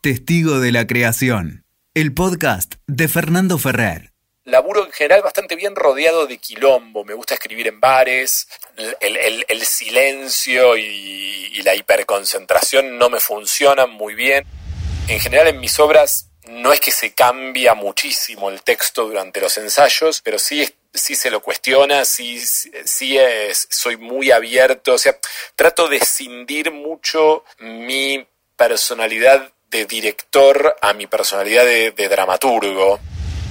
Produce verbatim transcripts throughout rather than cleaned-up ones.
Testigo de la Creación, el podcast de Fernando Ferrer. Laburo en general bastante bien rodeado de quilombo. Me gusta escribir en bares. El, el, el silencio y, y la hiperconcentración no me funcionan muy bien. En general en mis obras no es que se cambia muchísimo el texto durante los ensayos, pero sí es sí se lo cuestiona, sí, sí es, soy muy abierto, o sea, trato de escindir mucho mi personalidad de director a mi personalidad de, de dramaturgo.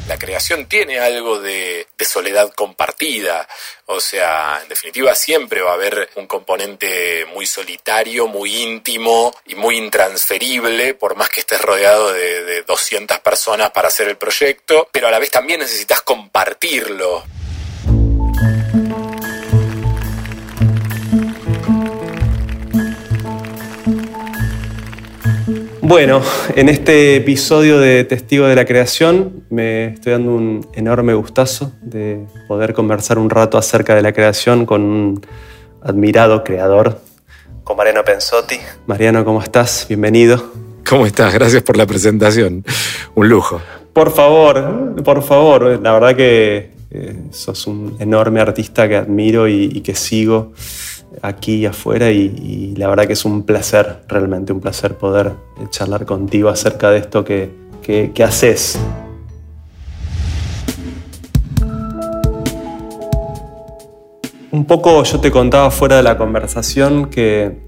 La creación tiene algo de, de soledad compartida, o sea, en definitiva siempre va a haber un componente muy solitario, muy íntimo y muy intransferible, por más que estés rodeado de, de doscientas personas para hacer el proyecto, pero a la vez también necesitas compartirlo. Bueno, en este episodio de Testigo de la Creación me estoy dando un enorme gustazo de poder conversar un rato acerca de la creación con un admirado creador, con Mariano Pensotti. Mariano, ¿cómo estás? Bienvenido. ¿Cómo estás? Gracias por la presentación. Un lujo. Por favor, por favor. La verdad que sos un enorme artista que admiro y, y que sigo aquí y afuera y, y la verdad que es un placer, realmente un placer poder charlar contigo acerca de esto que, que, que haces. Un poco yo te contaba fuera de la conversación que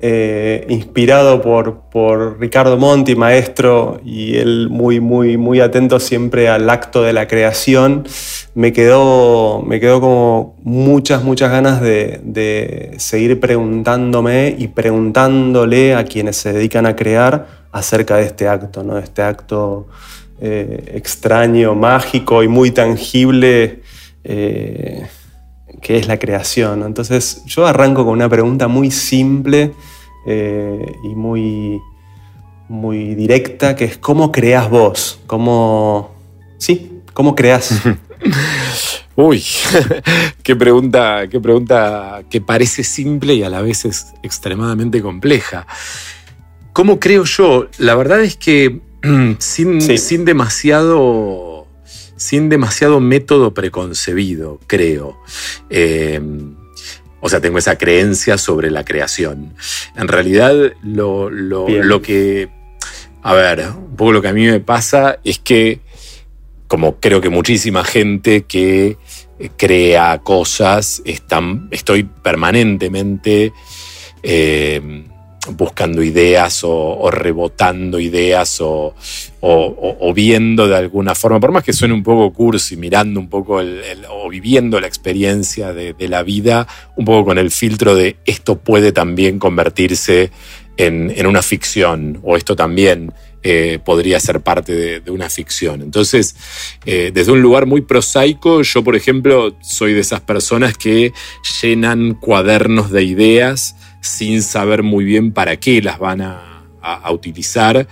eh, inspirado por, por Ricardo Monti, maestro, y él muy, muy, muy atento siempre al acto de la creación, Me quedó, me quedó como muchas, muchas ganas de, de seguir preguntándome y preguntándole a quienes se dedican a crear acerca de este acto, ¿no? Este acto eh, extraño, mágico y muy tangible eh, que es la creación, ¿no? Entonces yo arranco con una pregunta muy simple eh, y muy, muy directa, que es ¿cómo creás vos? ¿Cómo, sí, ¿cómo creás? Uy, qué pregunta, qué pregunta que parece simple y a la vez es extremadamente compleja. ¿Cómo creo yo? La verdad es que sin, sí. sin demasiado, sin demasiado método preconcebido, creo. Eh, o sea, tengo esa creencia sobre la creación. En realidad, lo, lo, lo que, a ver, un poco lo que a mí me pasa es que, como creo que muchísima gente que crea cosas, están, estoy permanentemente eh, buscando ideas o, o rebotando ideas o, o, o, o viendo de alguna forma, por más que suene un poco cursi, mirando un poco el, el, o viviendo la experiencia de, de la vida, un poco con el filtro de esto puede también convertirse en, en una ficción o esto también Eh, podría ser parte de, de una ficción. Entonces, eh, desde un lugar muy prosaico, yo, por ejemplo, soy de esas personas que llenan cuadernos de ideas sin saber muy bien para qué las van a, a, a utilizar.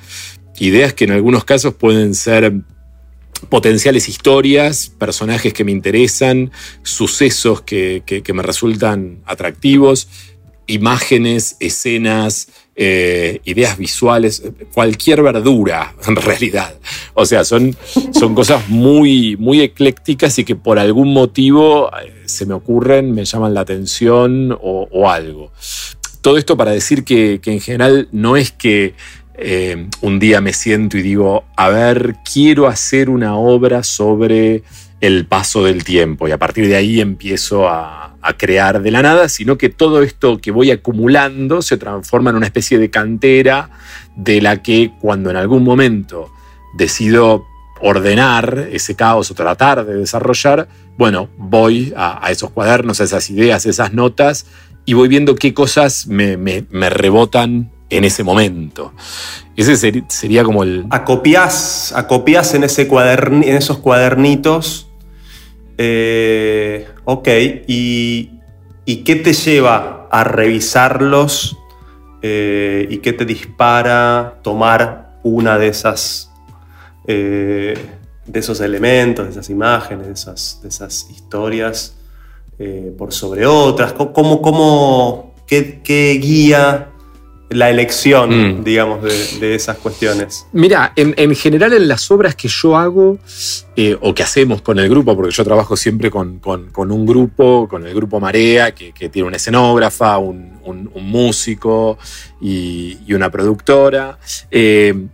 Ideas que en algunos casos pueden ser potenciales historias, personajes que me interesan, sucesos que, que, que me resultan atractivos, imágenes, escenas, Eh, ideas visuales, cualquier verdura en realidad. O sea, son, son cosas muy, muy eclécticas y que por algún motivo se me ocurren, me llaman la atención o, o algo. Todo esto para decir que, que en general no es que eh, un día me siento y digo, a ver, quiero hacer una obra sobre el paso del tiempo y a partir de ahí empiezo a a crear de la nada, sino que todo esto que voy acumulando se transforma en una especie de cantera de la que cuando en algún momento decido ordenar ese caos o tratar de desarrollar, bueno, voy a, a esos cuadernos, a esas ideas, a esas notas y voy viendo qué cosas me, me, me rebotan en ese momento. Ese ser, sería como el... Acopiás, acopiás en, ese cuadern, en esos cuadernitos... Eh, ok, ¿Y, ¿y qué te lleva a revisarlos eh, y qué te dispara tomar una de esas eh, de esos elementos, de esas imágenes, de esas, de esas historias eh, por sobre otras? ¿Cómo, cómo, qué, qué guía la elección, mm. digamos, de, de esas cuestiones? Mira, en, en general en las obras que yo hago eh, o que hacemos con el grupo, porque yo trabajo siempre con, con, con un grupo, con el grupo Marea, que, que tiene una escenógrafa, un, un, un músico y, y una productora. Eh,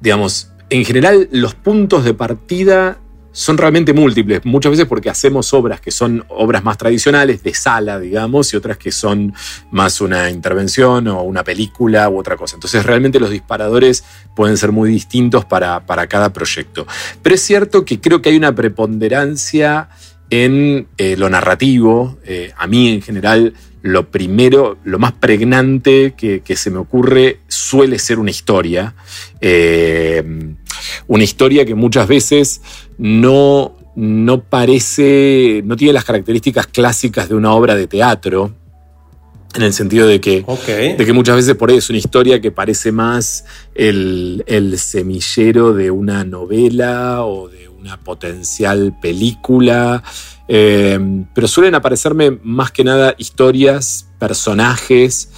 digamos, en general los puntos de partida son realmente múltiples, muchas veces porque hacemos obras que son obras más tradicionales, de sala, digamos, y otras que son más una intervención o una película u otra cosa. Entonces realmente los disparadores pueden ser muy distintos para, para cada proyecto. Pero es cierto que creo que hay una preponderancia en eh, lo narrativo. Eh, a mí en general lo primero, lo más pregnante que, que se me ocurre suele ser una historia. Eh, una historia que muchas veces no, no parece, no tiene las características clásicas de una obra de teatro, en el sentido de que, okay. de que muchas veces por ahí es una historia que parece más el, el semillero de una novela o de una potencial película, eh, pero suelen aparecerme más que nada historias, personajes.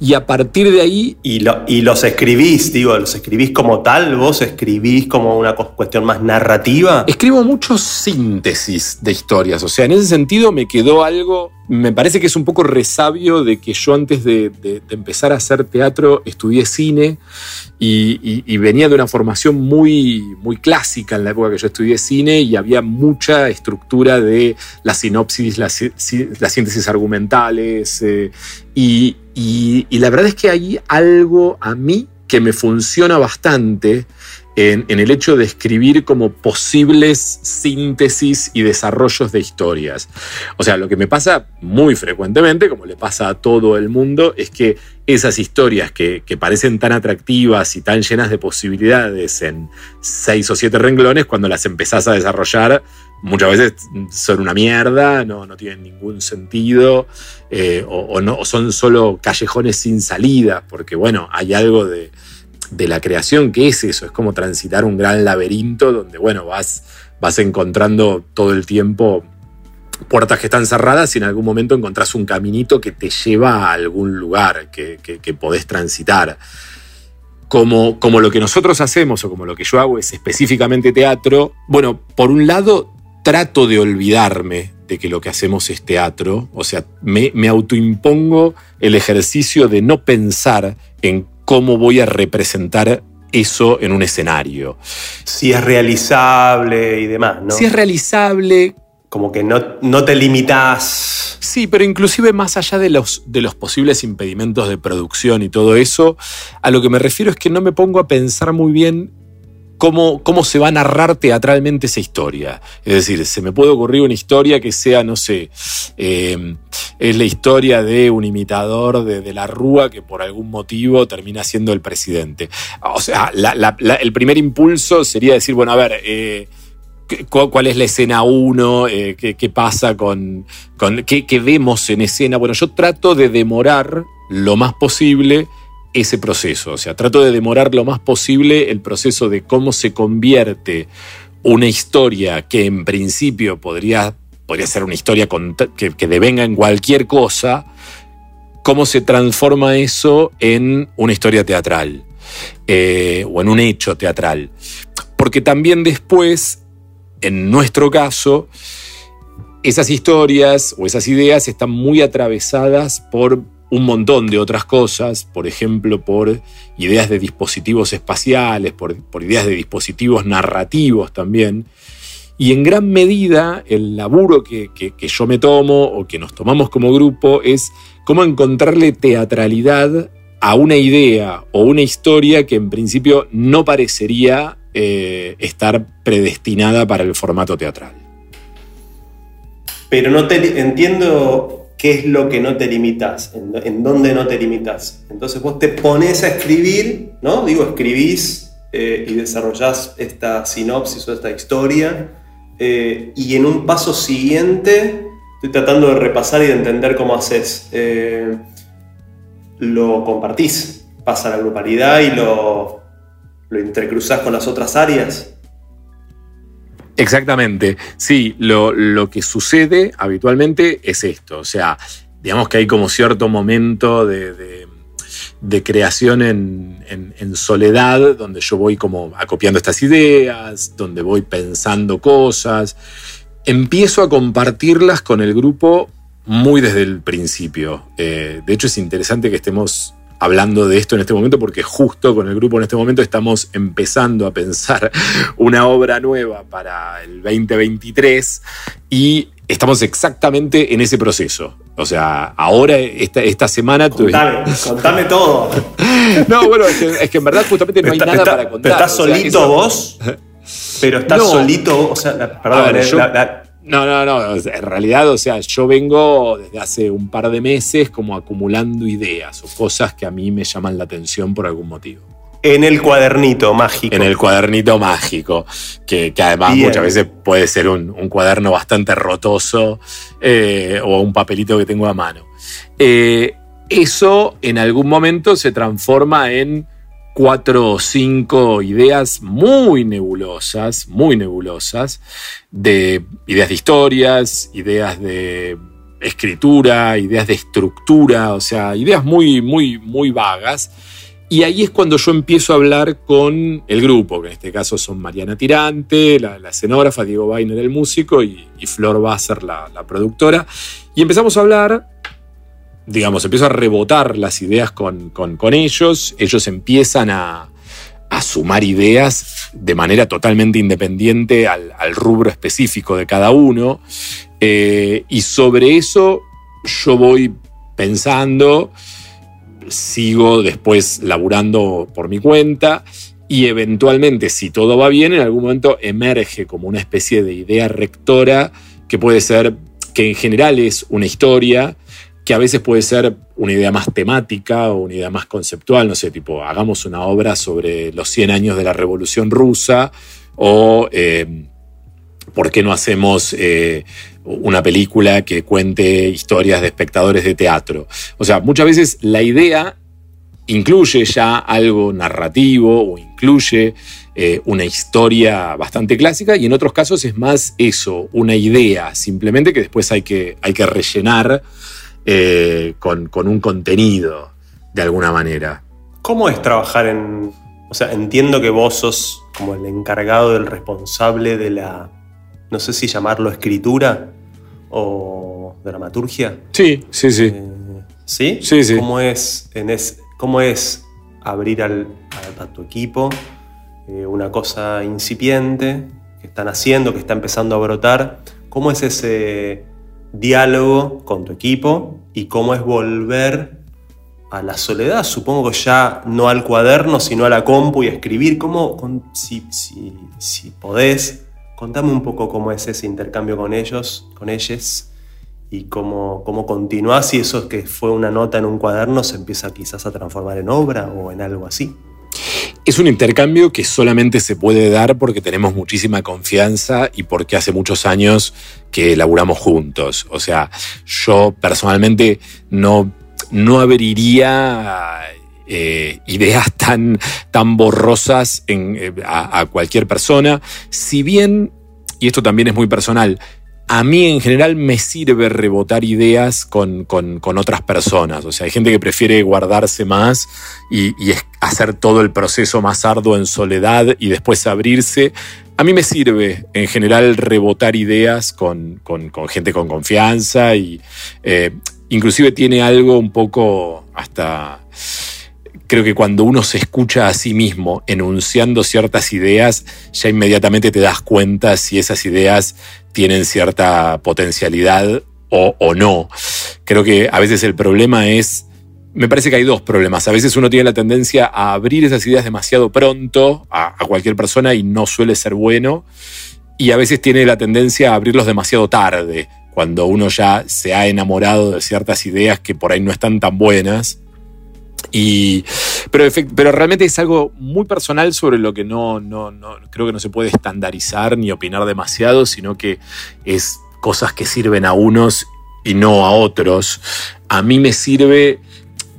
Y a partir de ahí... Y, lo, y los escribís, digo, ¿los escribís como tal? ¿Vos escribís como una cuestión más narrativa? Escribo muchos síntesis de historias. O sea, en ese sentido me quedó algo... Me parece que es un poco resabio de que yo antes de, de, de empezar a hacer teatro estudié cine y, y, y venía de una formación muy, muy clásica en la época que yo estudié cine y había mucha estructura de la sinopsis, las, las síntesis argumentales eh, y, y, y la verdad es que hay algo a mí que me funciona bastante en, en el hecho de escribir como posibles síntesis y desarrollos de historias. O sea, lo que me pasa muy frecuentemente, como le pasa a todo el mundo, es que esas historias que, que parecen tan atractivas y tan llenas de posibilidades en seis o siete renglones, cuando las empezás a desarrollar, muchas veces son una mierda, no, no tienen ningún sentido, eh, o, o, no, o son solo callejones sin salida, porque bueno, hay algo de... de la creación, que es eso, es como transitar un gran laberinto donde, bueno, vas, vas encontrando todo el tiempo puertas que están cerradas y en algún momento encontrás un caminito que te lleva a algún lugar que, que, que podés transitar. Como, como lo que nosotros hacemos o como lo que yo hago es específicamente teatro, bueno, por un lado trato de olvidarme de que lo que hacemos es teatro, o sea, me, me autoimpongo el ejercicio de no pensar en cómo voy a representar eso en un escenario. Si es realizable y demás, ¿no? Si es realizable... Como que no, no te limitás. Sí, pero inclusive más allá de los, de los posibles impedimentos de producción y todo eso, a lo que me refiero es que no me pongo a pensar muy bien cómo, cómo se va a narrar teatralmente esa historia. Es decir, se me puede ocurrir una historia que sea, no sé... Eh, es la historia de un imitador de, de La Rúa que por algún motivo termina siendo el presidente. O sea, la, la, la, el primer impulso sería decir, bueno, a ver, eh, ¿cuál es la escena uno? Eh, ¿qué, qué pasa con... con qué, ¿Qué vemos en escena? Bueno, yo trato de demorar lo más posible ese proceso. O sea, trato de demorar lo más posible el proceso de cómo se convierte una historia que en principio podría... podría ser una historia que, que devenga en cualquier cosa, cómo se transforma eso en una historia teatral eh, o en un hecho teatral. Porque también después, en nuestro caso, esas historias o esas ideas están muy atravesadas por un montón de otras cosas, por ejemplo, por ideas de dispositivos espaciales, por, por ideas de dispositivos narrativos también. Y en gran medida el laburo que, que, que yo me tomo o que nos tomamos como grupo es cómo encontrarle teatralidad a una idea o una historia que en principio no parecería eh, estar predestinada para el formato teatral. Pero no te entiendo qué es lo que no te limitas, en, en dónde no te limitas. Entonces vos te pones a escribir, ¿no? Digo, escribís eh, y desarrollás esta sinopsis o esta historia. Eh, y en un paso siguiente, estoy tratando de repasar y de entender cómo haces. Eh, lo compartís, pasa a la grupalidad y lo, lo intercruzás con las otras áreas. Exactamente. Sí, lo, lo que sucede habitualmente es esto. O sea, digamos que hay como cierto momento de... de de creación en, en, en soledad, donde yo voy como acopiando estas ideas, donde voy pensando cosas. Empiezo a compartirlas con el grupo muy desde el principio. Eh, de hecho, es interesante que estemos hablando de esto en este momento, porque justo con el grupo en este momento estamos empezando a pensar una obra nueva para el veinte veintitrés y estamos exactamente en ese proceso. O sea, ahora, esta, esta semana... Contame, tú... contame todo. No, bueno, es que, es que en verdad justamente no hay está, nada está, para contar. ¿Estás solito, o sea, eso... vos? Pero estás no, solito, o sea, la, perdón, ver, la, yo, la, la... no, no, no, en realidad, o sea, yo vengo desde hace un par de meses como acumulando ideas o cosas que a mí me llaman la atención por algún motivo. En el cuadernito mágico. En el cuadernito mágico, que, que además Bien. muchas veces puede ser un, un cuaderno bastante rotoso eh, o un papelito que tengo a mano. Eh, eso en algún momento se transforma en cuatro o cinco ideas muy nebulosas, muy nebulosas, de ideas de historias, ideas de escritura, ideas de estructura, o sea, ideas muy, muy, muy vagas. Y ahí es cuando yo empiezo a hablar con el grupo, que en este caso son Mariana Tirante, la, la escenógrafa, Diego Bainer, el músico, y, y Flor Basser, la, la productora. Y empezamos a hablar... Digamos, empiezo a rebotar las ideas con, con, con ellos. Ellos empiezan a, a sumar ideas de manera totalmente independiente al, al rubro específico de cada uno. Eh, y sobre eso yo voy pensando, sigo después laburando por mi cuenta y eventualmente, si todo va bien, en algún momento emerge como una especie de idea rectora que puede ser, que en general es una historia, que a veces puede ser una idea más temática o una idea más conceptual, no sé, tipo, hagamos una obra sobre los cien años de la Revolución Rusa, o eh, ¿por qué no hacemos eh, una película que cuente historias de espectadores de teatro? O sea, muchas veces la idea incluye ya algo narrativo o incluye eh, una historia bastante clásica, y en otros casos es más eso, una idea, simplemente que después hay que, hay que rellenar Eh, con, con un contenido de alguna manera. ¿Cómo es trabajar en...? O sea, entiendo que vos sos como el encargado, el responsable de la... No sé si llamarlo escritura o dramaturgia. Sí, sí, sí. Eh, ¿Sí? Sí, sí. ¿Cómo es, en es, cómo es abrir al, a, a tu equipo eh, una cosa incipiente que están haciendo, que está empezando a brotar? ¿Cómo es ese... diálogo con tu equipo y cómo es volver a la soledad, supongo que ya no al cuaderno sino a la compu y a escribir? ¿Cómo, con, si, si, si podés, contame un poco cómo es ese intercambio con ellos, con ellas, y cómo, cómo continuás, y eso que fue una nota en un cuaderno se empieza quizás a transformar en obra o en algo así? Es un intercambio que solamente se puede dar porque tenemos muchísima confianza y porque hace muchos años que laburamos juntos. O sea, yo personalmente no, no abriría eh, ideas tan, tan borrosas en, eh, a, a cualquier persona. Si bien, y esto también es muy personal, a mí en general me sirve rebotar ideas con, con, con otras personas. O sea, hay gente que prefiere guardarse más y, y hacer todo el proceso más arduo en soledad y después abrirse. A mí me sirve en general rebotar ideas con, con, con gente con confianza y eh, inclusive tiene algo un poco hasta... Creo que cuando uno se escucha a sí mismo enunciando ciertas ideas, ya inmediatamente te das cuenta si esas ideas tienen cierta potencialidad o, o no. Creo que a veces el problema es... Me parece que hay dos problemas. A veces uno tiene la tendencia a abrir esas ideas demasiado pronto a, a cualquier persona y no suele ser bueno. Y a veces tiene la tendencia a abrirlos demasiado tarde, cuando uno ya se ha enamorado de ciertas ideas que por ahí no están tan buenas. Y, pero, efect, pero realmente es algo muy personal sobre lo que no, no, no creo que no se puede estandarizar ni opinar demasiado, sino que es cosas que sirven a unos y no a otros. A mí me sirve,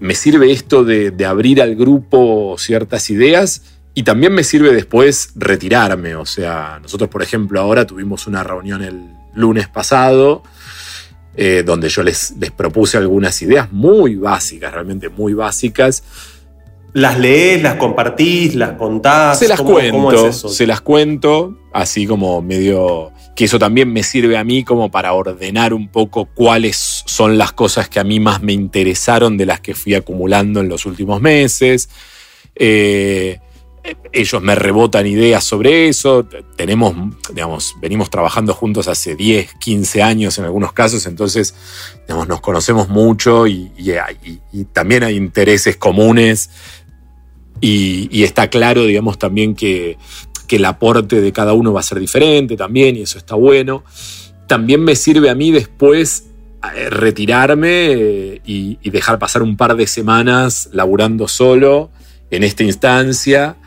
me sirve esto de, de abrir al grupo ciertas ideas, y también me sirve después retirarme. O sea, nosotros, por ejemplo, ahora tuvimos una reunión el lunes pasado eh, donde yo les, les propuse algunas ideas muy básicas, realmente muy básicas. ¿Las lees, las compartís, las contás? Se las ¿Cómo, cuento, ¿cómo es eso? Se las cuento, así como medio... Que eso también me sirve a mí como para ordenar un poco cuáles son las cosas que a mí más me interesaron de las que fui acumulando en los últimos meses. Eh, ellos me rebotan ideas sobre eso. Tenemos, digamos, venimos trabajando juntos hace diez, quince años en algunos casos, entonces digamos, nos conocemos mucho y, y, y, y también hay intereses comunes. Y, y está claro, digamos, también que, que el aporte de cada uno va a ser diferente también, y eso está bueno. También me sirve a mí después retirarme y, y dejar pasar un par de semanas laburando solo en esta instancia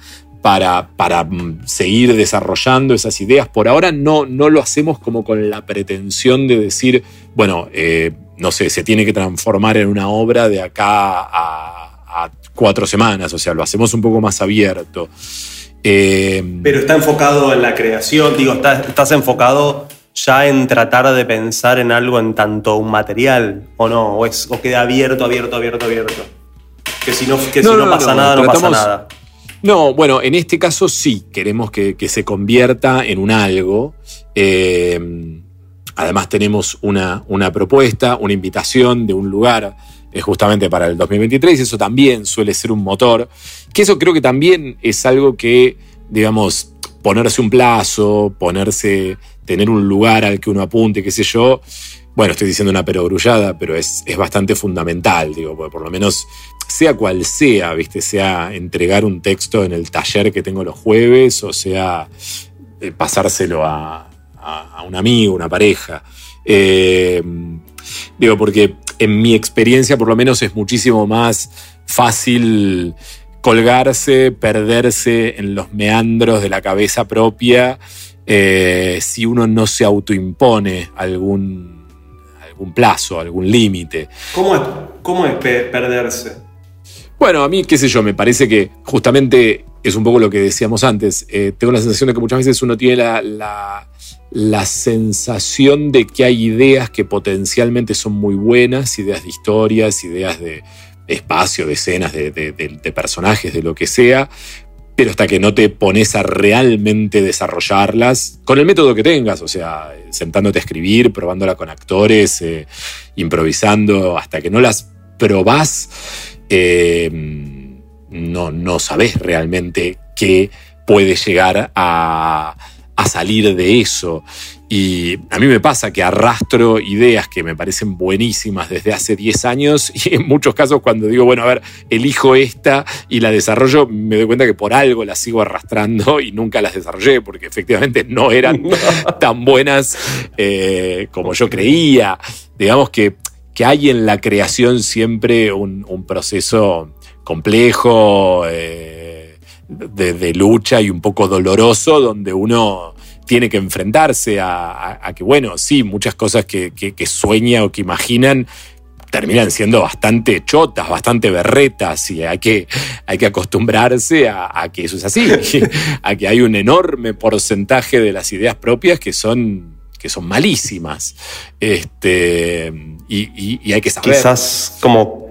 para, para seguir desarrollando esas ideas. Por ahora no, no lo hacemos como con la pretensión de decir, bueno, eh, no sé, se tiene que transformar en una obra de acá a... a cuatro semanas, o sea, lo hacemos un poco más abierto. Eh, Pero está enfocado en la creación, digo, estás, estás enfocado ya en tratar de pensar en algo en tanto un material, ¿o no? O, es, o queda abierto, abierto, abierto, abierto. Que si no, que no, si no, no pasa no, nada, no tratamos, pasa nada. No, bueno, en este caso sí, queremos que, que se convierta en un algo. Eh, además tenemos una, una propuesta, una invitación de un lugar justamente para el dos mil veintitrés, eso también suele ser un motor, que eso creo que también es algo que, digamos, ponerse un plazo, ponerse, tener un lugar al que uno apunte, qué sé yo, bueno, estoy diciendo una perogrullada, pero es, es bastante fundamental, digo, porque por lo menos sea cual sea, viste, sea entregar un texto en el taller que tengo los jueves, o sea, eh, pasárselo a, a, a un amigo, una pareja. Eh, digo, porque en mi experiencia por lo menos es muchísimo más fácil colgarse, perderse en los meandros de la cabeza propia eh, si uno no se autoimpone algún, algún plazo, algún límite. ¿Cómo es, cómo es pe- perderse? Bueno, a mí, qué sé yo, me parece que justamente es un poco lo que decíamos antes. Eh, tengo la sensación de que muchas veces uno tiene la... la la sensación de que hay ideas que potencialmente son muy buenas, ideas de historias, ideas de espacio, de escenas, de, de, de, de personajes, de lo que sea, pero hasta que no te pones a realmente desarrollarlas, con el método que tengas, o sea, sentándote a escribir, probándola con actores, eh, improvisando, hasta que no las probás, eh, no, no sabés realmente qué puede llegar a... a salir de eso. Y a mí me pasa que arrastro ideas que me parecen buenísimas desde hace diez años y en muchos casos cuando digo, bueno, a ver, elijo esta y la desarrollo, me doy cuenta que por algo las sigo arrastrando y nunca las desarrollé porque efectivamente no eran tan buenas eh, como yo creía. Digamos que, que hay en la creación siempre un, un proceso complejo, eh, De, de lucha y un poco doloroso, donde uno tiene que enfrentarse a, a, a que, bueno, sí, muchas cosas que, que, que sueña o que imaginan terminan siendo bastante chotas, bastante berretas, y hay que, hay que acostumbrarse a, a que eso es así, a que hay un enorme porcentaje de las ideas propias que son, que son malísimas. Este, y, y, y hay que saber. Quizás como...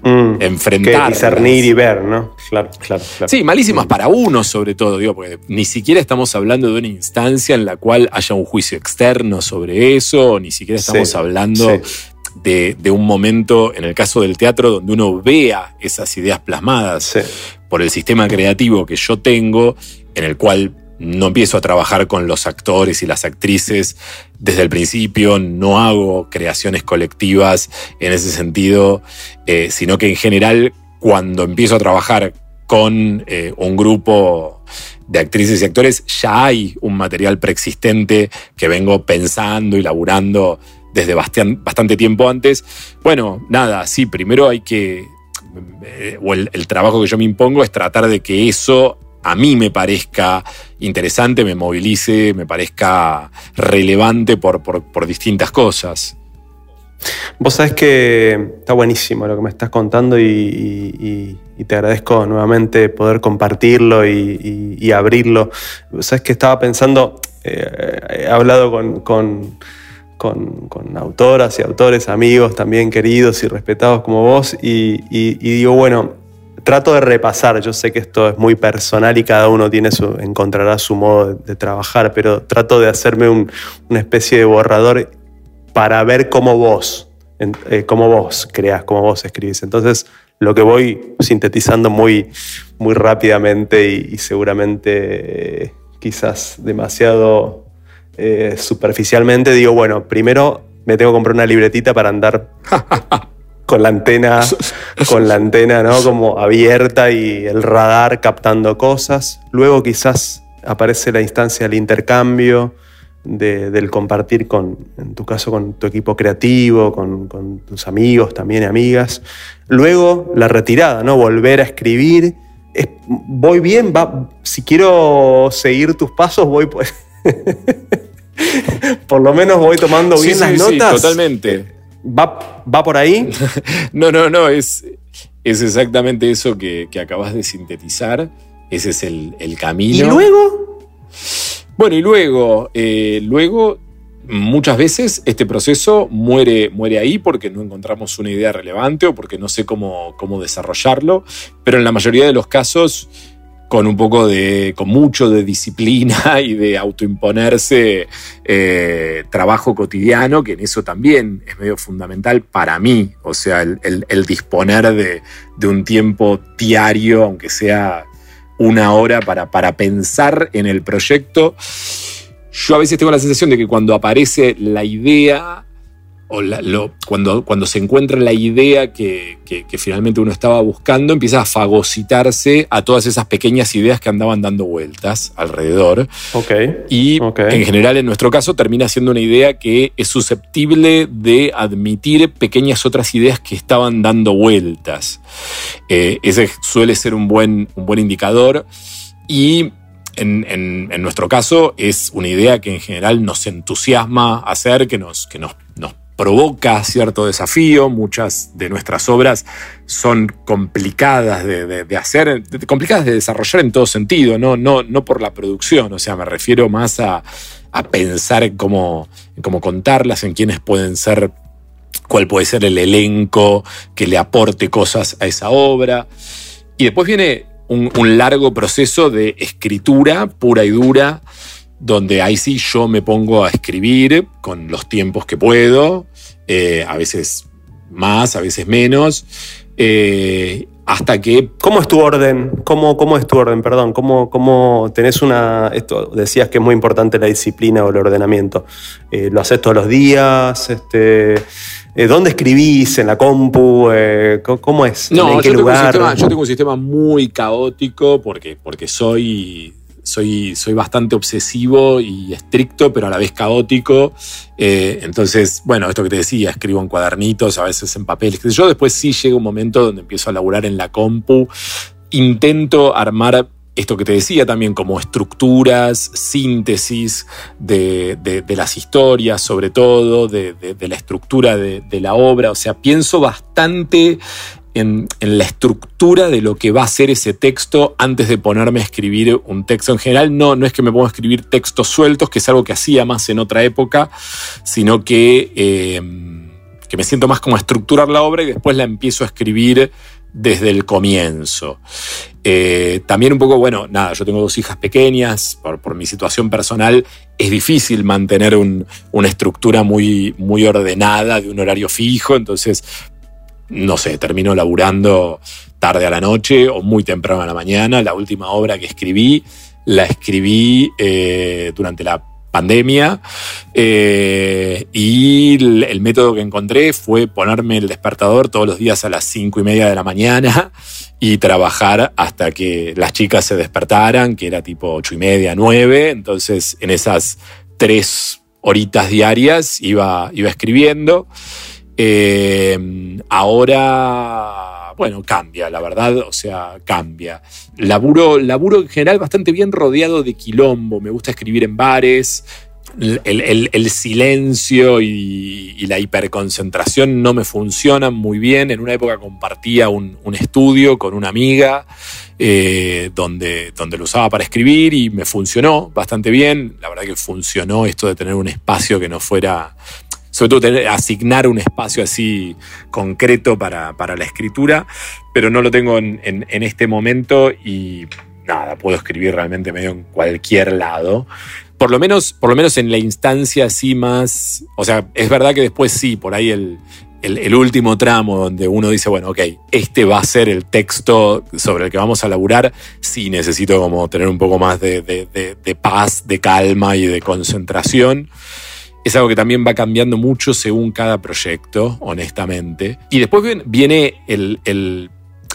Mm, enfrentar, discernir y ver, ¿no? Claro, claro, claro. Sí, malísimas para uno sobre todo, digo, porque ni siquiera estamos hablando de una instancia en la cual haya un juicio externo sobre eso, ni siquiera estamos sí, hablando sí. De, de un momento, en el caso del teatro, donde uno vea esas ideas plasmadas sí. por el sistema creativo que yo tengo, en el cual no empiezo a trabajar con los actores y las actrices desde el principio, no hago creaciones colectivas en ese sentido, eh, sino que en general cuando empiezo a trabajar con eh, un grupo de actrices y actores ya hay un material preexistente que vengo pensando y laburando desde bastante tiempo antes. Bueno, nada, sí, primero hay que... Eh, o el, el trabajo que yo me impongo es tratar de que eso... a mí me parezca interesante, me movilice, me parezca relevante por, por, por distintas cosas. Vos sabés que está buenísimo lo que me estás contando y, y, y te agradezco nuevamente poder compartirlo y, y, y abrirlo. Sabés que estaba pensando, eh, he hablado con... con con, con autoras y autores, amigos también queridos y respetados como vos, y, y, y digo, bueno, trato de repasar, yo sé que esto es muy personal y cada uno tiene su, encontrará su modo de, de trabajar, pero trato de hacerme un, una especie de borrador para ver cómo vos, eh, cómo vos creás, cómo vos escribís. Entonces, lo que voy sintetizando muy, muy rápidamente y, y seguramente eh, quizás demasiado eh, superficialmente, digo, bueno, primero me tengo que comprar una libretita para andar con la antena, con la antena, ¿no? Como abierta y el radar captando cosas. Luego quizás aparece la instancia del intercambio, de, del compartir con, en tu caso, con tu equipo creativo, con, con tus amigos también y amigas. Luego la retirada, ¿no? Volver a escribir. Es, voy bien, va, si quiero seguir tus pasos, voy por, por lo menos voy tomando bien sí, las sí, notas. Sí, totalmente. ¿Va, va por ahí? No, no, no, es, es exactamente eso que, que acabas de sintetizar. Ese es el, el camino. ¿Y luego? Bueno, y luego, eh, luego muchas veces este proceso muere, muere ahí porque no encontramos una idea relevante o porque no sé cómo, cómo desarrollarlo, pero en la mayoría de los casos con un poco de, con mucho de disciplina y de autoimponerse eh, trabajo cotidiano, que en eso también es medio fundamental para mí, o sea, el, el, el disponer de, de un tiempo diario, aunque sea una hora para, para pensar en el proyecto. Yo a veces tengo la sensación de que cuando aparece la idea, o la, lo, cuando, cuando se encuentra la idea que, que, que finalmente uno estaba buscando, empieza a fagocitarse a todas esas pequeñas ideas que andaban dando vueltas alrededor. Okay. Y okay. En general, en nuestro caso, termina siendo una idea que es susceptible de admitir pequeñas otras ideas que estaban dando vueltas. Eh, ese suele ser un buen, un buen indicador. Y En, en, en nuestro caso es una idea que en general nos entusiasma hacer, que nos, que nos, nos provoca cierto desafío. Muchas de nuestras obras son complicadas de, de, de hacer, de, complicadas de desarrollar en todo sentido, ¿no? No, no por la producción, o sea, me refiero más a, a pensar en cómo, en cómo contarlas, en quiénes pueden ser, cuál puede ser el elenco que le aporte cosas a esa obra. Y después viene Un, un largo proceso de escritura pura y dura, donde ahí sí yo me pongo a escribir con los tiempos que puedo, eh, a veces más, a veces menos, eh, hasta que... ¿Cómo es tu orden? ¿Cómo, cómo es tu orden? Perdón, ¿cómo, cómo tenés una... Esto, decías que es muy importante la disciplina o el ordenamiento. Eh, ¿Lo haces todos los días? Este... ¿Dónde escribís? ¿En la compu? ¿Cómo es? No, ¿En qué yo tengo lugar? Un sistema, yo tengo un sistema muy caótico porque, porque soy, soy, soy bastante obsesivo y estricto, pero a la vez caótico. Eh, entonces, bueno, esto que te decía, escribo en cuadernitos, a veces en papeles. Yo después sí llega un momento donde empiezo a laburar en la compu. Intento armar esto que te decía también, como estructuras, síntesis de, de, de las historias, sobre todo, de, de, de la estructura de, de la obra. O sea, pienso bastante en, en la estructura de lo que va a ser ese texto antes de ponerme a escribir un texto. En general, no, no es que me ponga a escribir textos sueltos, que es algo que hacía más en otra época, sino que, eh, que me siento más como a estructurar la obra y después la empiezo a escribir desde el comienzo. Eh, también un poco, bueno, nada, yo tengo dos hijas pequeñas, por, por mi situación personal es difícil mantener un, una estructura muy, muy ordenada de un horario fijo, entonces, no sé, termino laburando tarde a la noche o muy temprano a la mañana. La última obra que escribí, la escribí eh, durante la pandemia eh, y el, el método que encontré fue ponerme el despertador todos los días a las cinco y media de la mañana y trabajar hasta que las chicas se despertaran, que era tipo ocho y media, nueve. Entonces en esas tres horitas diarias iba, iba escribiendo. Eh, ahora, bueno, cambia, la verdad, o sea, cambia. Laburo, laburo en general bastante bien rodeado de quilombo. Me gusta escribir en bares. El, el, el silencio y, y la hiperconcentración no me funcionan muy bien. En una época compartía un, un estudio con una amiga eh, donde, donde lo usaba para escribir y me funcionó bastante bien. La verdad que funcionó esto de tener un espacio que no fuera sobre todo tener, asignar un espacio así concreto para, para la escritura, pero no lo tengo en, en, en este momento y nada, puedo escribir realmente medio en cualquier lado. Por lo menos, por lo menos en la instancia así más... O sea, es verdad que después sí, por ahí el, el, el último tramo donde uno dice, bueno, ok, este va a ser el texto sobre el que vamos a laburar. Sí necesito como tener un poco más de, de, de, de paz, de calma y de concentración. Es algo que también va cambiando mucho según cada proyecto, honestamente. Y después viene el... el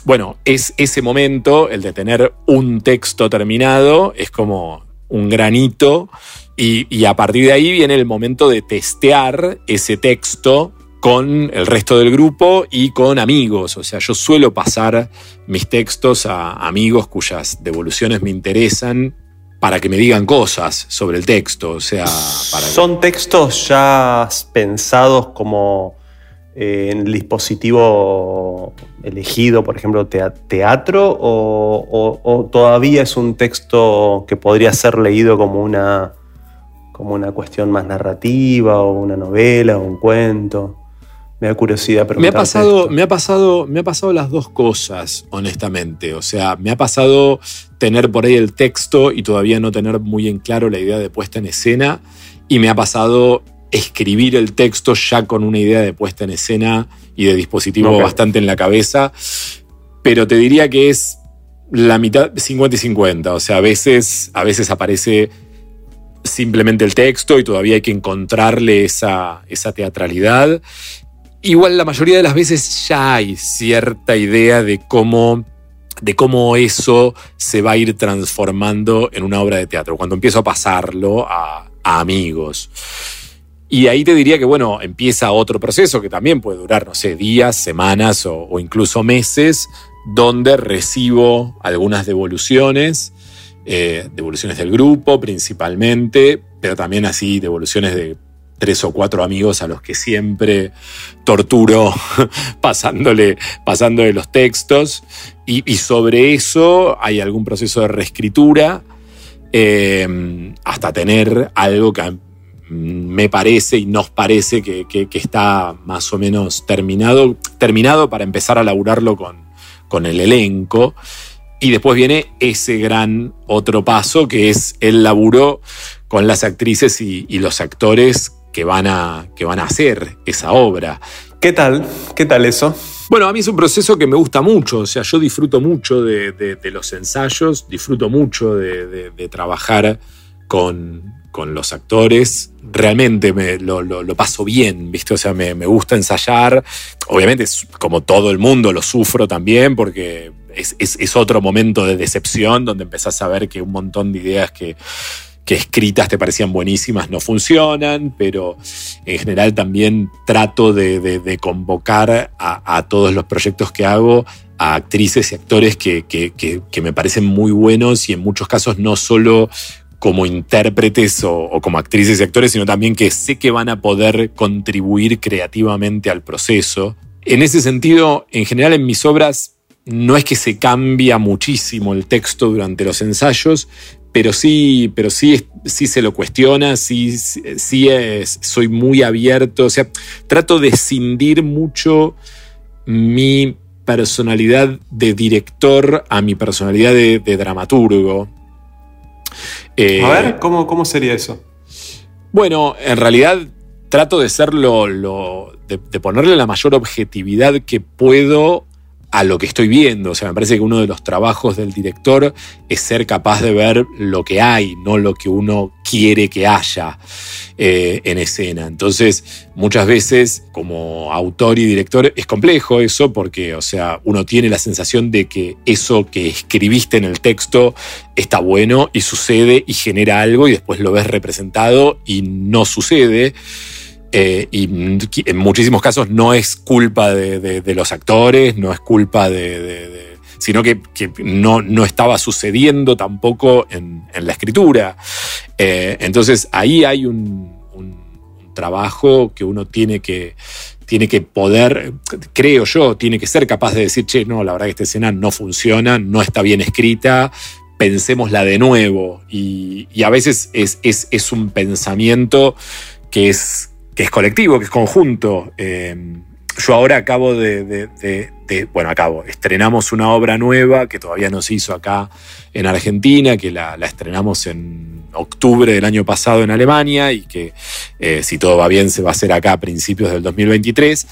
bueno, es ese momento, el de tener un texto terminado, es como... un granito, y, y a partir de ahí viene el momento de testear ese texto con el resto del grupo y con amigos. O sea, yo suelo pasar mis textos a amigos cuyas devoluciones me interesan para que me digan cosas sobre el texto. O sea, para... ¿Son textos ya pensados como en el dispositivo elegido, por ejemplo, teatro, o, o, o todavía es un texto que podría ser leído como una, como una cuestión más narrativa, o una novela, o un cuento? Me da curiosidad preguntarte. Me ha pasado, esto. me ha pasado, me ha pasado las dos cosas, honestamente. O sea, me ha pasado tener por ahí el texto y todavía no tener muy en claro la idea de puesta en escena, y me ha pasado escribir el texto ya con una idea de puesta en escena y de dispositivo okay. bastante en la cabeza, pero te diría que es la mitad, cincuenta y cincuenta. O sea, a veces, a veces aparece simplemente el texto y todavía hay que encontrarle esa, esa teatralidad. Igual la mayoría de las veces ya hay cierta idea de cómo... de cómo eso se va a ir transformando en una obra de teatro, cuando empiezo a pasarlo a, a amigos. Y ahí te diría que, bueno, empieza otro proceso que también puede durar, no sé, días, semanas o, o incluso meses, donde recibo algunas devoluciones, eh, devoluciones del grupo principalmente, pero también así devoluciones de tres o cuatro amigos a los que siempre torturo pasándole, pasándole los textos. Y, y sobre eso hay algún proceso de reescritura eh, hasta tener algo que... me parece y nos parece que, que, que está más o menos terminado, terminado para empezar a laburarlo con, con el elenco. Y después viene ese gran otro paso que es el laburo con las actrices y, y los actores que van, a, que van a hacer esa obra. ¿Qué tal? ¿Qué tal eso? Bueno, a mí es un proceso que me gusta mucho. O sea, yo disfruto mucho de, de, de los ensayos, disfruto mucho de, de, de trabajar con... con los actores, realmente me, lo, lo, lo paso bien, ¿viste? O sea, me, me gusta ensayar. Obviamente, como todo el mundo, lo sufro también, porque es, es, es otro momento de decepción donde empezás a ver que un montón de ideas que, que escritas te parecían buenísimas no funcionan, pero en general también trato de, de, de convocar a, a todos los proyectos que hago a actrices y actores que, que, que, que me parecen muy buenos y en muchos casos no solo... como intérpretes o, o como actrices y actores, sino también que sé que van a poder contribuir creativamente al proceso. En ese sentido, en general en mis obras no es que se cambia muchísimo el texto durante los ensayos, pero sí, pero sí, sí se lo cuestiona, sí, sí es, soy muy abierto. O sea, trato de escindir mucho mi personalidad de director a mi personalidad de, de dramaturgo. Eh, a ver, ¿cómo, ¿cómo sería eso? Bueno, en realidad trato de ser lo, lo, de, de ponerle la mayor objetividad que puedo a lo que estoy viendo. O sea, me parece que uno de los trabajos del director es ser capaz de ver lo que hay, no lo que uno quiere que haya eh, en escena. Entonces, muchas veces, como autor y director, es complejo eso porque, o sea, uno tiene la sensación de que eso que escribiste en el texto está bueno y sucede y genera algo y después lo ves representado y no sucede. Eh, y en muchísimos casos no es culpa de, de, de los actores, no es culpa de... de, de sino que, que no, no estaba sucediendo tampoco en, en la escritura. Eh, entonces ahí hay un, un, un trabajo que uno tiene que, tiene que poder, creo yo, tiene que ser capaz de decir, che, no, la verdad que esta escena no funciona, no está bien escrita, pensémosla de nuevo. Y, y a veces es, es, es un pensamiento que es... que es colectivo, que es conjunto. Eh, yo ahora acabo de, de, de, de... Bueno, acabo. Estrenamos una obra nueva que todavía no se hizo acá en Argentina, que la, la estrenamos en octubre del año pasado en Alemania y que, eh, si todo va bien, se va a hacer acá a principios del dos mil veintitrés.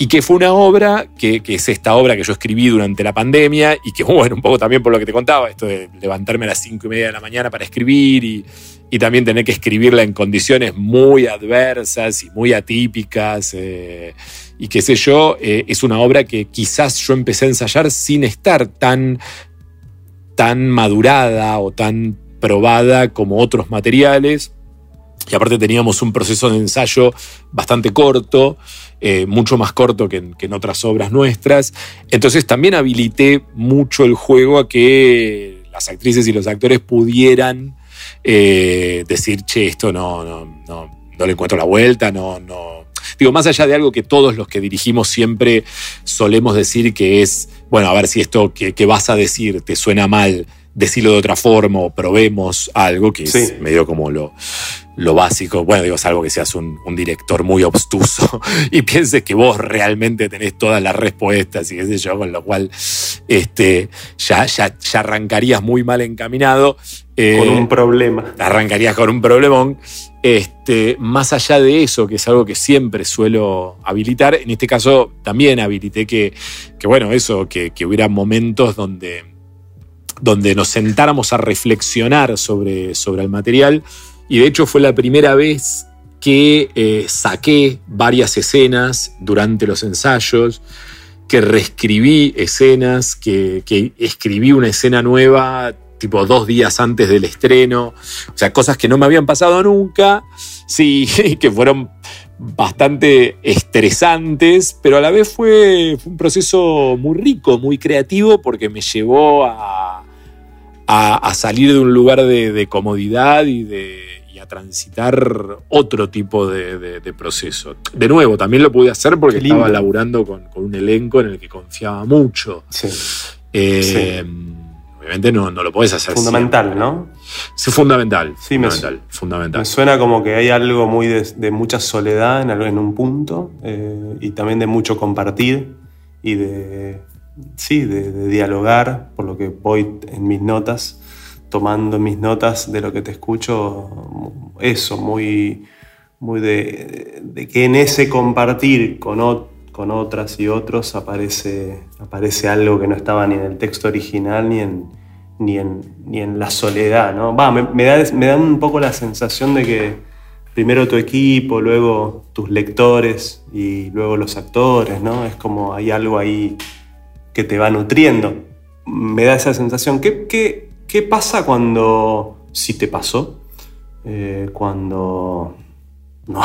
Y que fue una obra, que, que es esta obra que yo escribí durante la pandemia y que, bueno, un poco también por lo que te contaba, esto de levantarme a las cinco y media de la mañana para escribir y, y también tener que escribirla en condiciones muy adversas y muy atípicas, eh, y qué sé yo, eh, es una obra que quizás yo empecé a ensayar sin estar tan, tan madurada o tan probada como otros materiales. Y aparte teníamos un proceso de ensayo bastante corto, eh, mucho más corto que en, que en otras obras nuestras. Entonces también habilité mucho el juego a que las actrices y los actores pudieran eh, decir, che, esto no, no, no, no le encuentro la vuelta, no, no. Digo, más allá de algo que todos los que dirigimos siempre solemos decir, que es, bueno, a ver si esto que, que vas a decir te suena mal, decirlo de otra forma o probemos algo, que sí. Es medio como lo, lo básico. Bueno, digo, salvo que seas un, un director muy obstuso y pienses que vos realmente tenés todas las respuestas y qué sé yo, con lo cual este, ya, ya, ya arrancarías muy mal encaminado. Eh, con un problema. Arrancarías con un problemón. Este, más allá de eso, que es algo que siempre suelo habilitar, en este caso también habilité que, que bueno, eso, que, que hubiera momentos donde... donde nos sentáramos a reflexionar sobre, sobre el material, y de hecho fue la primera vez que eh, saqué varias escenas durante los ensayos, que reescribí escenas, que, que escribí una escena nueva tipo dos días antes del estreno, o sea, cosas que no me habían pasado nunca, sí, que fueron bastante estresantes, pero a la vez fue, fue un proceso muy rico, muy creativo, porque me llevó a, a, a salir de un lugar de, de comodidad y, de, y a transitar otro tipo de, de, de proceso. De nuevo, también lo pude hacer porque estaba laburando con, con un elenco en el que confiaba mucho. Sí. Eh, sí. Obviamente no, no lo podés hacer. Fundamental, siempre, ¿no? Sí, fundamental. Sí, fundamental, me, fundamental. Me suena como que hay algo muy de, de mucha soledad en, en un punto, eh, y también de mucho compartir y de, sí, de, de dialogar, por lo que voy en mis notas, tomando mis notas de lo que te escucho, eso, muy, muy de, de que en ese compartir con otros, con otras y otros aparece, aparece algo que no estaba ni en el texto original ni en, ni en, ni en la soledad, ¿no? Va, me, me, da, me da un poco la sensación de que primero tu equipo, luego tus lectores y luego los actores, ¿no? Es como hay algo ahí que te va nutriendo. Me da esa sensación. ¿Qué, qué, qué pasa cuando, si te pasó, eh, cuando... No,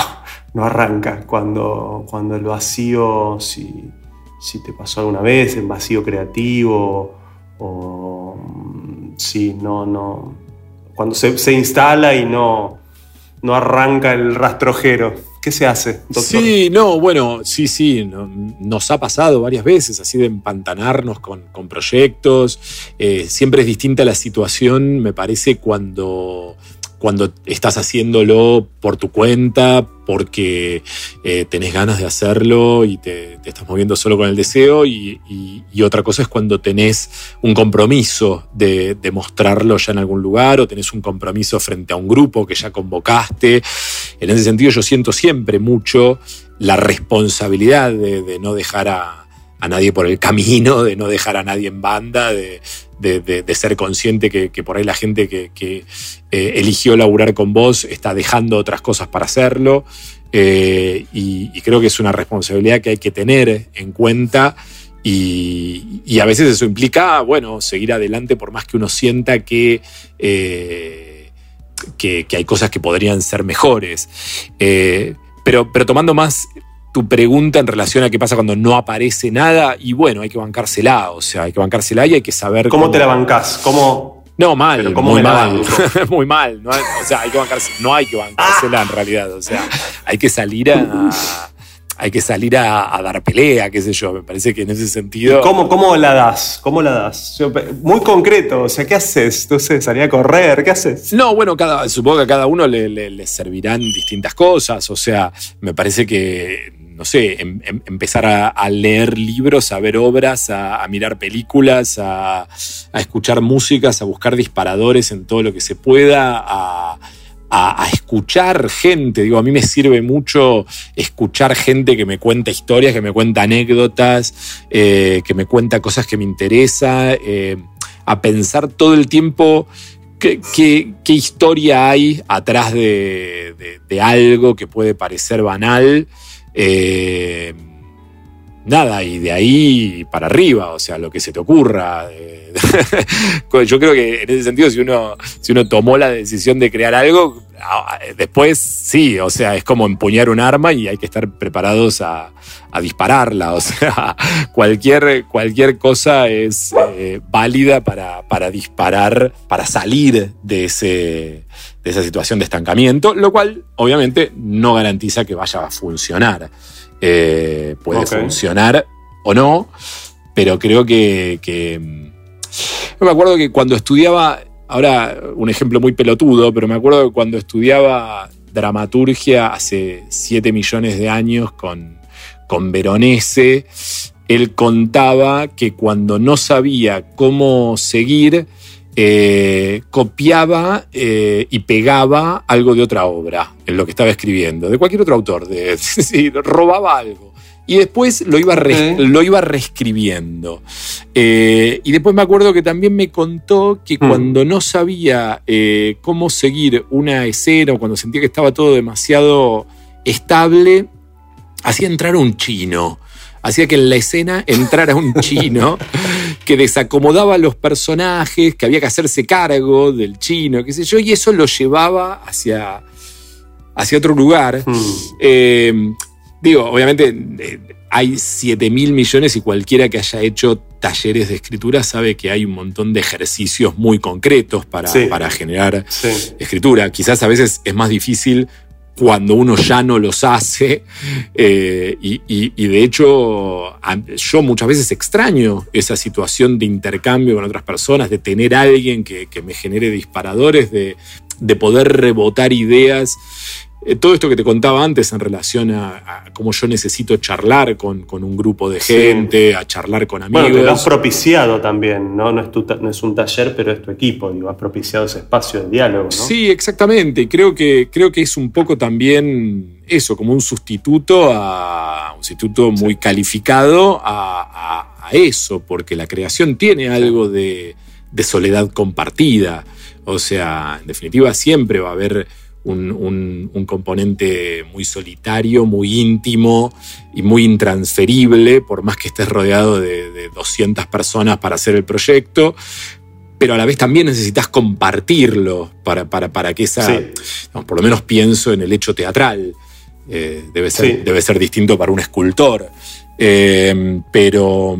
no arranca, cuando, cuando el vacío, si, si te pasó alguna vez, el vacío creativo, o si no, no, cuando se, se instala y no, no arranca el rastrojero, ¿qué se hace, doctor? Sí, no, bueno, sí, sí, no, nos ha pasado varias veces así de empantanarnos con, con proyectos. Eh, siempre es distinta la situación, me parece, cuando... cuando estás haciéndolo por tu cuenta, porque eh, tenés ganas de hacerlo y te, te estás moviendo solo con el deseo, y, y, y otra cosa es cuando tenés un compromiso de, de mostrarlo ya en algún lugar, o tenés un compromiso frente a un grupo que ya convocaste. En ese sentido yo siento siempre mucho la responsabilidad de, de no dejar a, a nadie por el camino, de no dejar a nadie en banda, de... De, de, de ser consciente que, que por ahí la gente que, que eh, eligió laburar con vos está dejando otras cosas para hacerlo, eh, y, y creo que es una responsabilidad que hay que tener en cuenta, y, y a veces eso implica, bueno, seguir adelante por más que uno sienta que, eh, que, que hay cosas que podrían ser mejores, eh, pero, pero tomando más tu pregunta en relación a qué pasa cuando no aparece nada, y bueno, hay que bancársela, o sea, hay que bancársela y hay que saber... ¿Cómo, cómo... te la bancás? ¿Cómo? No, mal, cómo muy, mal. muy mal, muy no mal. O sea, hay que bancársela, no hay que bancársela en realidad, o sea, hay que salir a... hay que salir a, a dar pelea, qué sé yo. Me parece que en ese sentido... ¿Cómo, cómo la das? ¿Cómo la das? Muy concreto, o sea, ¿qué haces? Entonces, ¿salí a correr? ¿Qué haces? No, bueno, cada, supongo que a cada uno le, le, le servirán distintas cosas. O sea, me parece que, no sé, em, em, empezar a, a leer libros, a ver obras, a, a mirar películas, a, a escuchar músicas, a buscar disparadores en todo lo que se pueda, a... A, a escuchar gente. Digo, a mí me sirve mucho escuchar gente que me cuenta historias, que me cuenta anécdotas, eh, que me cuenta cosas que me interesa, eh, a pensar todo el tiempo qué, qué, qué historia hay atrás de, de, de algo que puede parecer banal. Eh, Nada, y de ahí para arriba, o sea, lo que se te ocurra. Yo creo que en ese sentido, si uno, si uno tomó la decisión de crear algo, después sí, o sea, es como empuñar un arma y hay que estar preparados a, a dispararla. O sea, cualquier, cualquier cosa es eh, válida para, para disparar, para salir de ese... de esa situación de estancamiento, lo cual obviamente no garantiza que vaya a funcionar. Eh, puede okay. funcionar o no, pero creo que, que... Yo me acuerdo que cuando estudiaba, ahora un ejemplo muy pelotudo, pero me acuerdo que cuando estudiaba dramaturgia hace siete millones de años con, con Veronese, él contaba que cuando no sabía cómo seguir, Eh, copiaba eh, y pegaba algo de otra obra en lo que estaba escribiendo, de cualquier otro autor, de, sí, robaba algo y después lo iba, re, okay. lo iba reescribiendo eh, y después me acuerdo que también me contó que mm. cuando no sabía eh, cómo seguir una escena o cuando sentía que estaba todo demasiado estable, hacía entrar un chino. Hacía que en la escena entrara un chino que desacomodaba a los personajes, que había que hacerse cargo del chino, qué sé yo, y eso lo llevaba hacia, hacia otro lugar. Mm. Eh, digo, obviamente eh, hay siete mil millones y cualquiera que haya hecho talleres de escritura sabe que hay un montón de ejercicios muy concretos para, sí. para generar sí. escritura. Quizás a veces es más difícil cuando uno ya no los hace, eh, y, y, y de hecho yo muchas veces extraño esa situación de intercambio con otras personas, de tener a alguien que, que me genere disparadores, de, de poder rebotar ideas. Eh, todo esto que te contaba antes en relación a, a cómo yo necesito charlar con, con un grupo de gente, sí. a charlar con amigos. Bueno, te lo has propiciado también, ¿no? No es, tu, no es un taller, pero es tu equipo, digo, has propiciado ese espacio de diálogo, ¿no? Sí, exactamente, y creo que, creo que es un poco también eso, como un sustituto, a, un sustituto muy sí. calificado a, a, a eso, porque la creación tiene algo de, de soledad compartida, o sea, en definitiva siempre va a haber... Un, un, un componente muy solitario, muy íntimo y muy intransferible, por más que estés rodeado de, de doscientas personas para hacer el proyecto, pero a la vez también necesitas compartirlo para, para, para que esa... Sí. No, por lo menos pienso en el hecho teatral. Eh, debe ser, sí. debe ser distinto para un escultor. Eh, pero,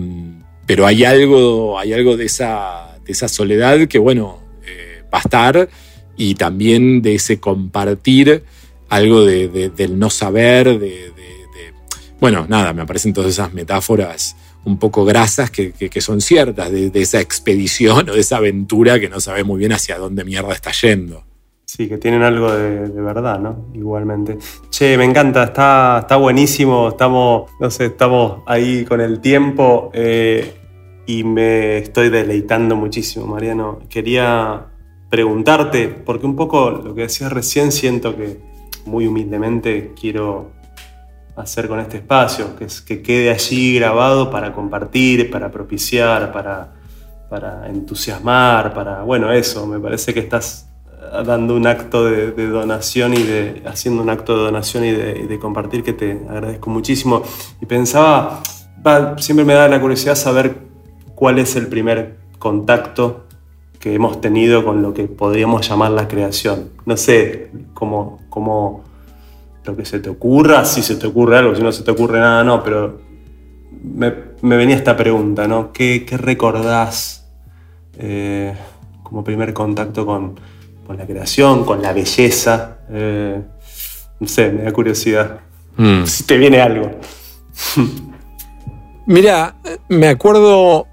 pero hay algo, hay algo de, esa, de esa soledad que, bueno, eh, va a estar... Y también de ese compartir algo de, de, del no saber, de, de, de... Bueno, nada, me aparecen todas esas metáforas un poco grasas que, que, que son ciertas, de, de esa expedición o de esa aventura que no sabes muy bien hacia dónde mierda está yendo. Sí, que tienen algo de, de verdad, ¿no? Igualmente. Che, me encanta, está, está buenísimo, estamos, no sé, estamos ahí con el tiempo eh, y me estoy deleitando muchísimo, Mariano. Quería... preguntarte, porque un poco lo que decías recién siento que muy humildemente quiero hacer con este espacio, que es que quede allí grabado para compartir, para propiciar, para, para entusiasmar, para, bueno, eso, me parece que estás dando un acto de, de donación y de, haciendo un acto de donación y de, y de compartir que te agradezco muchísimo. Y pensaba, bah, siempre me da la curiosidad saber cuál es el primer contacto que hemos tenido con lo que podríamos llamar la creación. No sé, como, como lo que se te ocurra, si se te ocurre algo, si no se te ocurre nada, no, pero me, me venía esta pregunta, ¿no? ¿Qué, qué recordás eh, como primer contacto con, con la creación, con la belleza? Eh, no sé, me da curiosidad. mm. si te viene algo. Mirá, me acuerdo,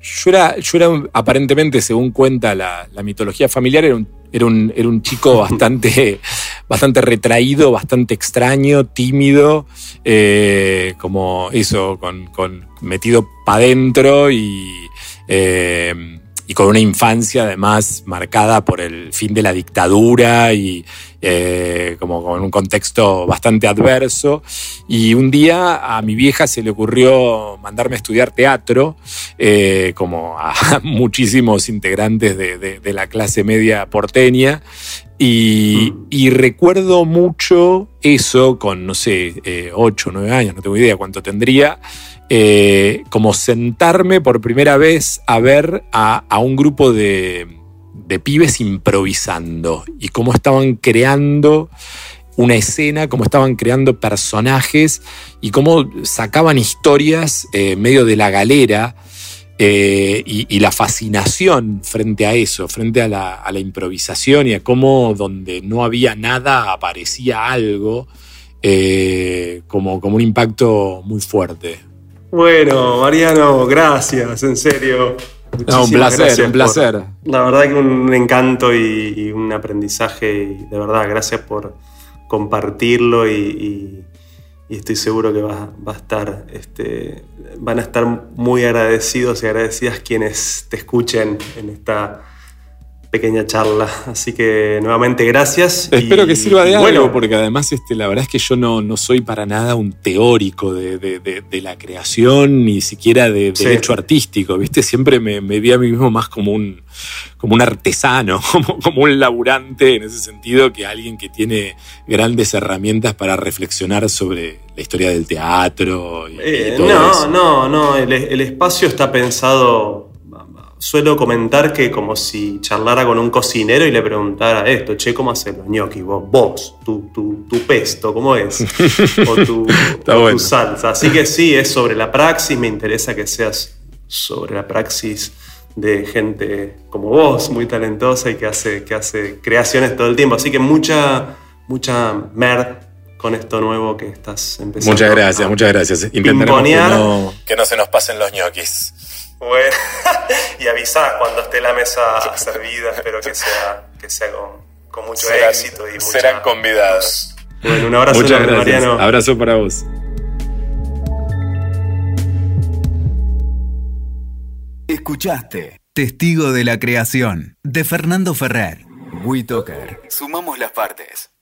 yo era, yo era un, aparentemente, según cuenta la, la mitología familiar, era un, era un, era un chico bastante, bastante retraído, bastante extraño, tímido, eh, como eso, con, con, metido para adentro y... Eh, y con una infancia además marcada por el fin de la dictadura y eh, como con un contexto bastante adverso. Y un día a mi vieja se le ocurrió mandarme a estudiar teatro, eh, como a muchísimos integrantes de, de, de la clase media porteña. Y, mm. y recuerdo mucho eso con, no sé, eh, ocho, nueve años, no tengo idea cuánto tendría, eh, como sentarme por primera vez a ver a, a un grupo de, de pibes improvisando y cómo estaban creando una escena, cómo estaban creando personajes y cómo sacaban historias eh, en medio de la galera. Eh, y, y la fascinación frente a eso, frente a la, a la improvisación y a cómo donde no había nada aparecía algo, eh, como, como un impacto muy fuerte. Bueno, Mariano, gracias, en serio. No, un placer, un placer. Por, la verdad que un encanto y, y un aprendizaje, y de verdad, gracias por compartirlo y... y... Y estoy seguro que va, va a estar, este, van a estar muy agradecidos y agradecidas quienes te escuchen en esta pequeña charla. Así que nuevamente gracias. Espero y, que sirva de bueno, algo, porque además este, la verdad es que yo no, no soy para nada un teórico de, de, de, de la creación, ni siquiera de, de sí. derecho artístico. ¿Viste? Siempre me, me vi a mí mismo más como un, como un artesano, como, como un laburante en ese sentido, que alguien que tiene grandes herramientas para reflexionar sobre la historia del teatro y, eh, y todo no, eso. No, no, el, el espacio está pensado... Suelo comentar que como si charlara con un cocinero y le preguntara esto, che, ¿cómo haces los ñoquis? Vos, vos tu, tu, tu pesto, ¿cómo es? O tu, o bueno. tu salsa. Así que sí, es sobre la praxis. Me interesa que seas sobre la praxis de gente como vos, muy talentosa y que hace, que hace creaciones todo el tiempo. Así que mucha, mucha mer con esto nuevo que estás empezando. Muchas gracias, a muchas gracias. Intentaremos que no, que no se nos pasen los ñoquis. Bueno, y avisá cuando esté la mesa servida, espero que sea, que sea con, con mucho serán, éxito y mucha... Serán convidados. Bueno, un abrazo Muchas gracias. Mariano. Abrazo para vos. Escuchaste Testigo de la Creación de Fernando Ferrer. WeToker. Sumamos las partes.